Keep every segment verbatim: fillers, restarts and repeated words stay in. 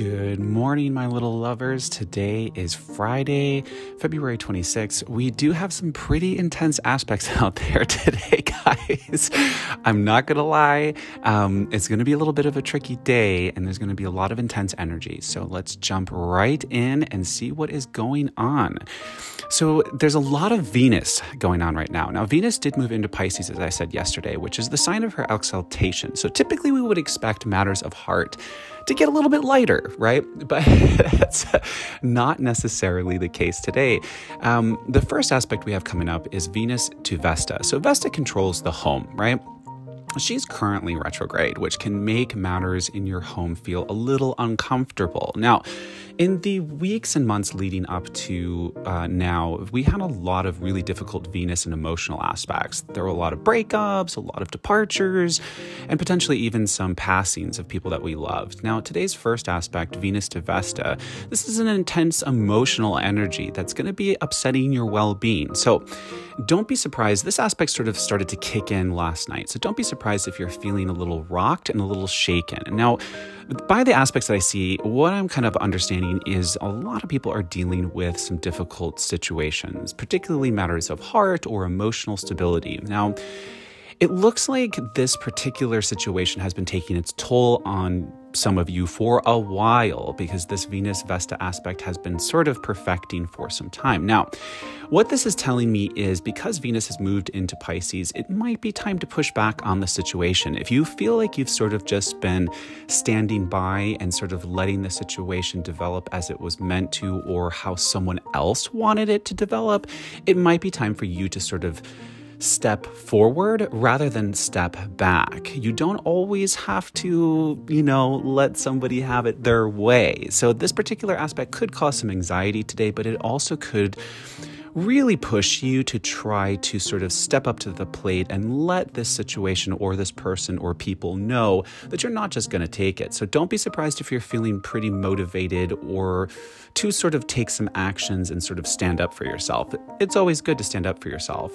Good morning, my little lovers. Today is Friday, February twenty-sixth. We do have some pretty intense aspects out there today, guys. I'm not going to lie. Um, it's going to be a little bit of a tricky day, and there's going to be a lot of intense energy. So let's jump right in and see what is going on. So there's a lot of Venus going on right now. Now, Venus did move into Pisces, as I said yesterday, which is the sign of her exaltation. So typically we would expect matters of heart to get a little bit lighter, right? But that's not necessarily the case today. Um, the first aspect we have coming up is Venus to Vesta. So Vesta controls the home, right? She's currently retrograde, which can make matters in your home feel a little uncomfortable. Now, in the weeks and months leading up to uh, now, we had a lot of really difficult Venus and emotional aspects. There were a lot of breakups, a lot of departures, and potentially even some passings of people that we loved. Now, today's first aspect, Venus to Vesta, this is an intense emotional energy that's going to be upsetting your well-being. So don't be surprised. This aspect sort of started to kick in last night. So don't be surprised. Surprised if you're feeling a little rocked and a little shaken. Now, by the aspects that I see, what I'm kind of understanding is a lot of people are dealing with some difficult situations, particularly matters of heart or emotional stability. Now, it looks like this particular situation has been taking its toll on some of you for a while, because this Venus Vesta aspect has been sort of perfecting for some time. Now, what this is telling me is because Venus has moved into Pisces, it might be time to push back on the situation. If you feel like you've sort of just been standing by and sort of letting the situation develop as it was meant to, or how someone else wanted it to develop, it might be time for you to sort of step forward rather than step back. You don't always have to, you know, let somebody have it their way. So this particular aspect could cause some anxiety today, but it also could really push you to try to sort of step up to the plate and let this situation or this person or people know that you're not just going to take it. So don't be surprised if you're feeling pretty motivated or to sort of take some actions and sort of stand up for yourself. It's always good to stand up for yourself.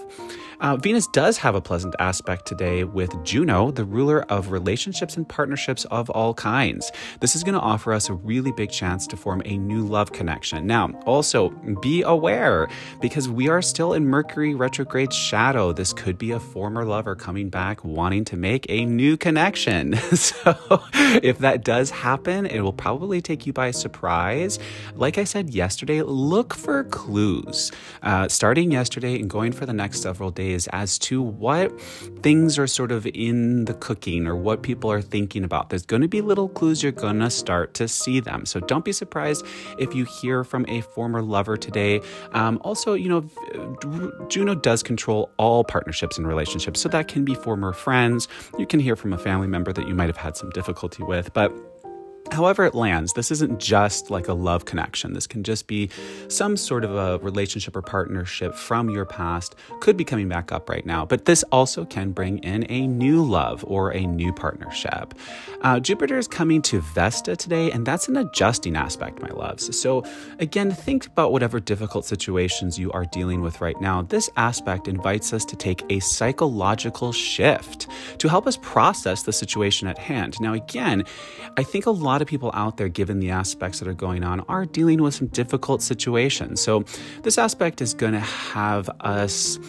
Uh, Venus does have a pleasant aspect today with Juno, the ruler of relationships and partnerships of all kinds. This is going to offer us a really big chance to form a new love connection. Now, also be aware, because we are still in Mercury retrograde shadow. This could be a former lover coming back wanting to make a new connection. So if that does happen, it will probably take you by surprise. Like I said yesterday, look for clues uh, starting yesterday and going for the next several days as to what things are sort of in the cooking or what people are thinking about. There's going to be little clues. You're going to start to see them. So don't be surprised if you hear from a former lover today. Um, also, you know, Juno does control all partnerships and relationships. So that can be former friends. You can hear from a family member that you might have had some difficulty with, but however it lands, this isn't just like a love connection. This can just be some sort of a relationship or partnership from your past, could be coming back up right now. But this also can bring in a new love or a new partnership. Uh, Jupiter is coming to Vesta today, and that's an adjusting aspect, my loves. So again, think about whatever difficult situations you are dealing with right now. This aspect invites us to take a psychological shift to help us process the situation at hand. Now, again, I think a lot A lot of people out there, given the aspects that are going on, are dealing with some difficult situations. So this aspect is going to have us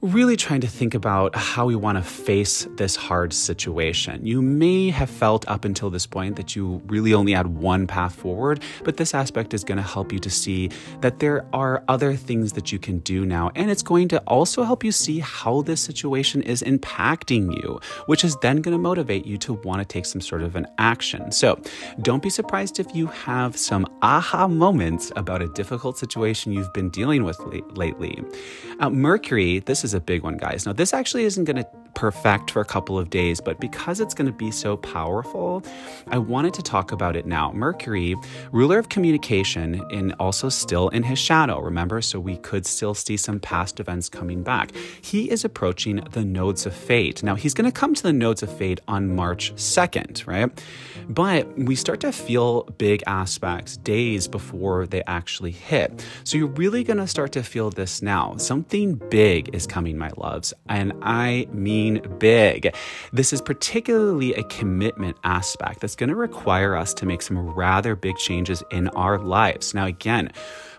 really trying to think about how we want to face this hard situation. You may have felt up until this point that you really only had one path forward, but this aspect is going to help you to see that there are other things that you can do now. And it's going to also help you see how this situation is impacting you, which is then going to motivate you to want to take some sort of an action. So don't be surprised if you have some aha moments about a difficult situation you've been dealing with lately. Uh, Mercury, this is is a big one, guys. Now, this actually isn't going to perfect for a couple of days, but because it's going to be so powerful, I wanted to talk about it now. Mercury, ruler of communication, and also still in his shadow, remember? So we could still see some past events coming back. He is approaching the nodes of fate. Now, he's going to come to the nodes of fate on March second, right? But we start to feel big aspects days before they actually hit. So you're really going to start to feel this now. Something big is coming, my loves, and I mean dreaming big. This is particularly a commitment aspect that's going to require us to make some rather big changes in our lives. Now, again,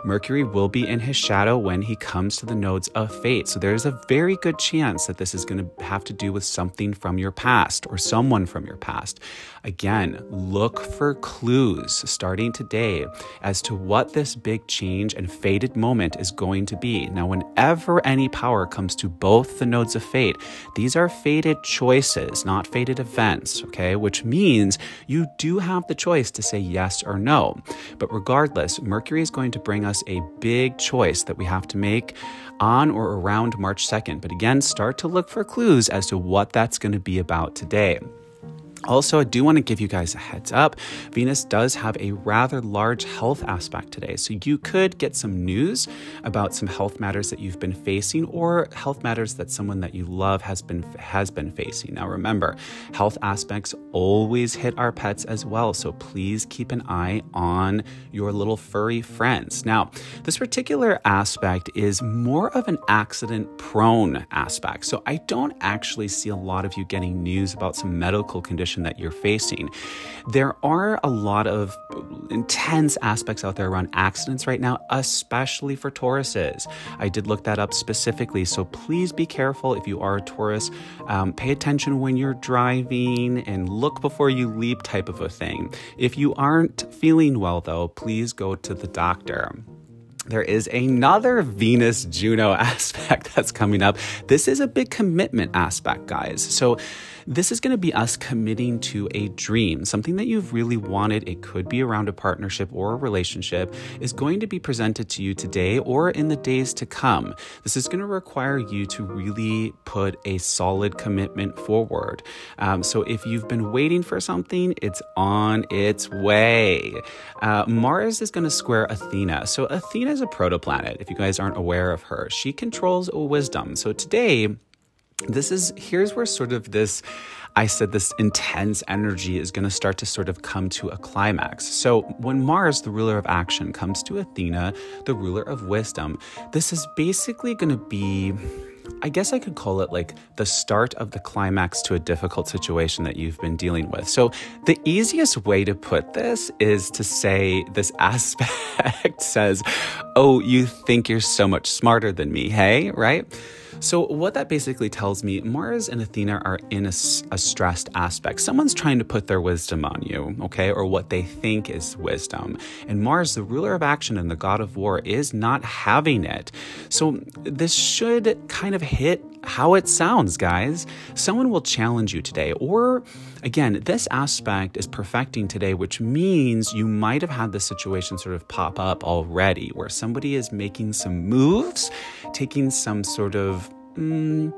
Mercury will be in his shadow when he comes to the nodes of fate. So there's a very good chance that this is going to have to do with something from your past or someone from your past. Again, look for clues starting today as to what this big change and fated moment is going to be. Now, whenever any power comes to both the nodes of fate, these are fated choices, not fated events, okay? Which means you do have the choice to say yes or no. But regardless, Mercury is going to bring us us a big choice that we have to make on or around March second. But again, start to look for clues as to what that's going to be about today. Also, I do want to give you guys a heads up. Venus does have a rather large health aspect today. So you could get some news about some health matters that you've been facing or health matters that someone that you love has been has been facing. Now, remember, health aspects always hit our pets as well. So please keep an eye on your little furry friends. Now, this particular aspect is more of an accident-prone aspect. So I don't actually see a lot of you getting news about some medical conditions that you're facing. There are a lot of intense aspects out there around accidents right now, especially for Tauruses. I did look that up specifically, so please be careful if you are a Taurus. Um, pay attention when you're driving and look before you leap type of a thing. If you aren't feeling well, though, please go to the doctor. There is another Venus-Juno aspect that's coming up. This is a big commitment aspect, guys. So this is going to be us committing to a dream. Something that you've really wanted, it could be around a partnership or a relationship, is going to be presented to you today or in the days to come. This is going to require you to really put a solid commitment forward. Um, so if you've been waiting for something, it's on its way. Uh, Mars is going to square Athena. So Athena is a protoplanet, if you guys aren't aware of her. She controls wisdom. So today, this is, here's where sort of this, I said this intense energy is going to start to sort of come to a climax. So when Mars, the ruler of action, comes to Athena, the ruler of wisdom, this is basically going to be, I guess I could call it like the start of the climax to a difficult situation that you've been dealing with. So the easiest way to put this is to say this aspect says, oh, you think you're so much smarter than me, hey, right? So what that basically tells me, Mars and Athena are in a, a stressed aspect. Someone's trying to put their wisdom on you, okay, or what they think is wisdom. And Mars, the ruler of action and the god of war, is not having it. So this should kind of hit how it sounds, guys. Someone will challenge you today. Or, again, this aspect is perfecting today, which means you might have had this situation sort of pop up already, where somebody is making some moves, taking some sort of Mm,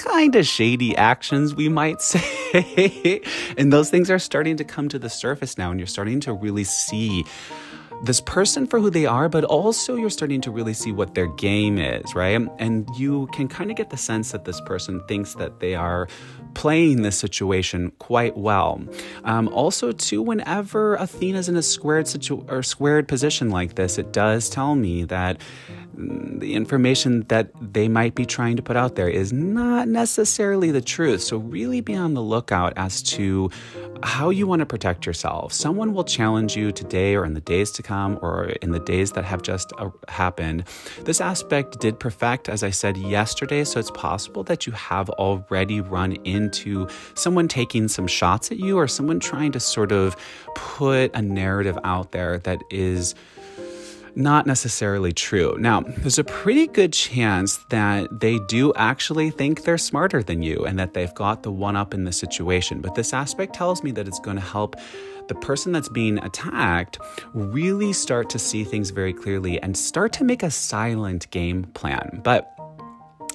kind of shady actions, we might say. And those things are starting to come to the surface now, and you're starting to really see this person for who they are, but also you're starting to really see what their game is, right? And you can kind of get the sense that this person thinks that they are playing this situation quite well. Um, also, too, whenever Athena's in a squared situ- or squared position like this, it does tell me that the information that they might be trying to put out there is not necessarily the truth. So really be on the lookout as to how you want to protect yourself. Someone will challenge you today or in the days to come or in the days that have just uh, happened. This aspect did perfect, as I said yesterday, so it's possible that you have already run into someone taking some shots at you or someone trying to sort of put a narrative out there that is not necessarily true. Now, there's a pretty good chance that they do actually think they're smarter than you and that they've got the one up in the situation. But this aspect tells me that it's going to help the person that's being attacked really start to see things very clearly and start to make a silent game plan. But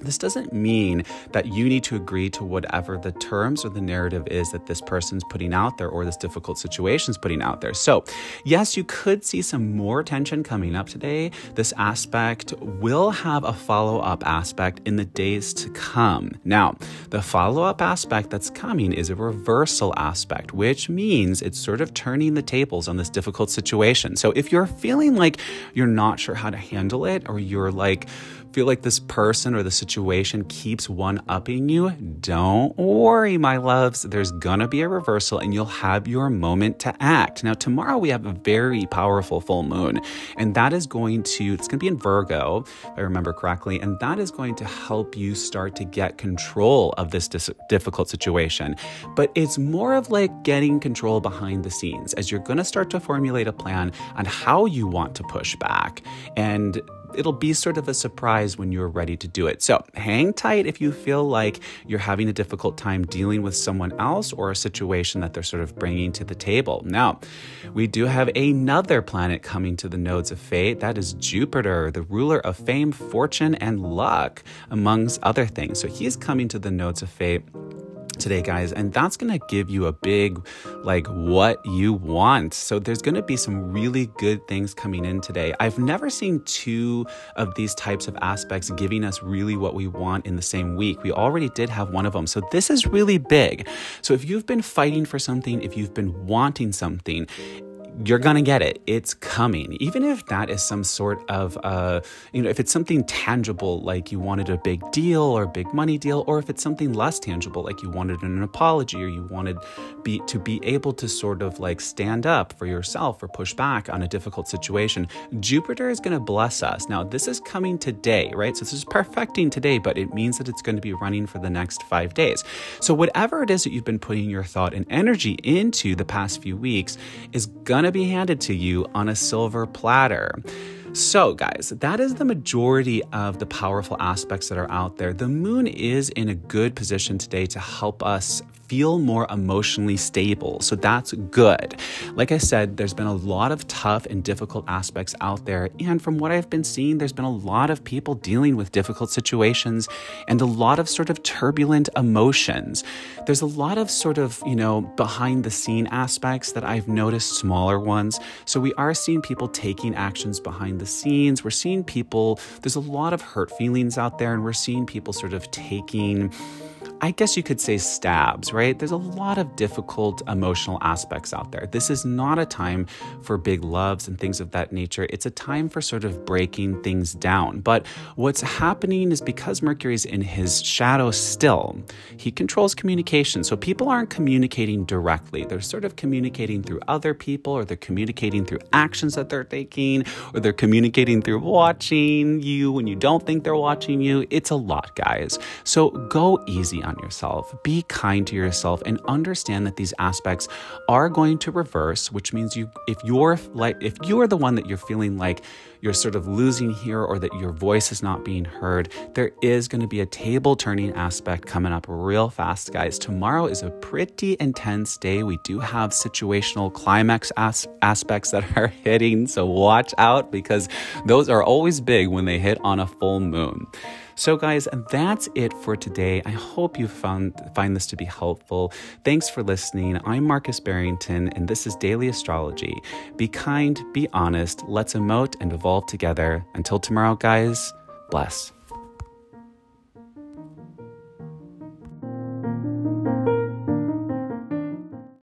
this doesn't mean that you need to agree to whatever the terms or the narrative is that this person's putting out there or this difficult situation's putting out there. So, yes, you could see some more tension coming up today. This aspect will have a follow-up aspect in the days to come. Now, the follow-up aspect that's coming is a reversal aspect, which means it's sort of turning the tables on this difficult situation. So if you're feeling like you're not sure how to handle it or you're like feel like this person or the situation keeps one-upping you, don't worry, my loves. There's gonna be a reversal and you'll have your moment to act. Now, tomorrow we have a very powerful full moon, and that is going to, it's gonna be in Virgo, if I remember correctly, and that is going to help you start to get control of this dis- difficult situation. But it's more of like getting control behind the scenes as you're gonna start to formulate a plan on how you want to push back, and it'll be sort of a surprise when you're ready to do it. So hang tight if you feel like you're having a difficult time dealing with someone else or a situation that they're sort of bringing to the table. Now, we do have another planet coming to the nodes of fate. That is Jupiter, the ruler of fame, fortune, and luck, amongst other things. So he's coming to the nodes of fate today, guys, and that's going to give you a big, like, what you want. So there's going to be some really good things coming in today. I've never seen two of these types of aspects giving us really what we want in the same week. We already did have one of them. So this is really big. So if you've been fighting for something, if you've been wanting something, you're going to get it. It's coming. Even if that is some sort of, uh, you know, if it's something tangible, like you wanted a big deal or a big money deal, or if it's something less tangible, like you wanted an apology or you wanted be, to be able to sort of like stand up for yourself or push back on a difficult situation, Jupiter is going to bless us. Now, this is coming today, right? So this is perfecting today, but it means that it's going to be running for the next five days. So whatever it is that you've been putting your thought and energy into the past few weeks is going to to be handed to you on a silver platter. So guys, that is the majority of the powerful aspects that are out there. The moon is in a good position today to help us feel more emotionally stable. So that's good. Like I said, there's been a lot of tough and difficult aspects out there. And from what I've been seeing, there's been a lot of people dealing with difficult situations and a lot of sort of turbulent emotions. There's a lot of sort of, you know, behind the scene aspects that I've noticed, smaller ones. So we are seeing people taking actions behind the scenes. We're seeing people, there's a lot of hurt feelings out there, and we're seeing people sort of taking, I guess you could say, stabs, right? There's a lot of difficult emotional aspects out there. This is not a time for big loves and things of that nature. It's a time for sort of breaking things down. But what's happening is because Mercury's in his shadow still, he controls communication. So people aren't communicating directly. They're sort of communicating through other people, or they're communicating through actions that they're taking, or they're communicating through watching you when you don't think they're watching you. It's a lot, guys. So go easy on yourself, be kind to yourself, and understand that these aspects are going to reverse, which means you, if you're like, if you are the one that you're feeling like you're sort of losing here, or that your voice is not being heard, there is going to be a table turning aspect coming up real fast, guys. Tomorrow is a pretty intense day. We do have situational climax as- aspects that are hitting, so watch out, because those are always big when they hit on a full moon. So guys, that's it for today. I hope you found find this to be helpful. Thanks for listening. I'm Marcus Barrington, and this is Daily Astrology. Be kind, be honest, let's emote and evolve together. Until tomorrow, guys, bless.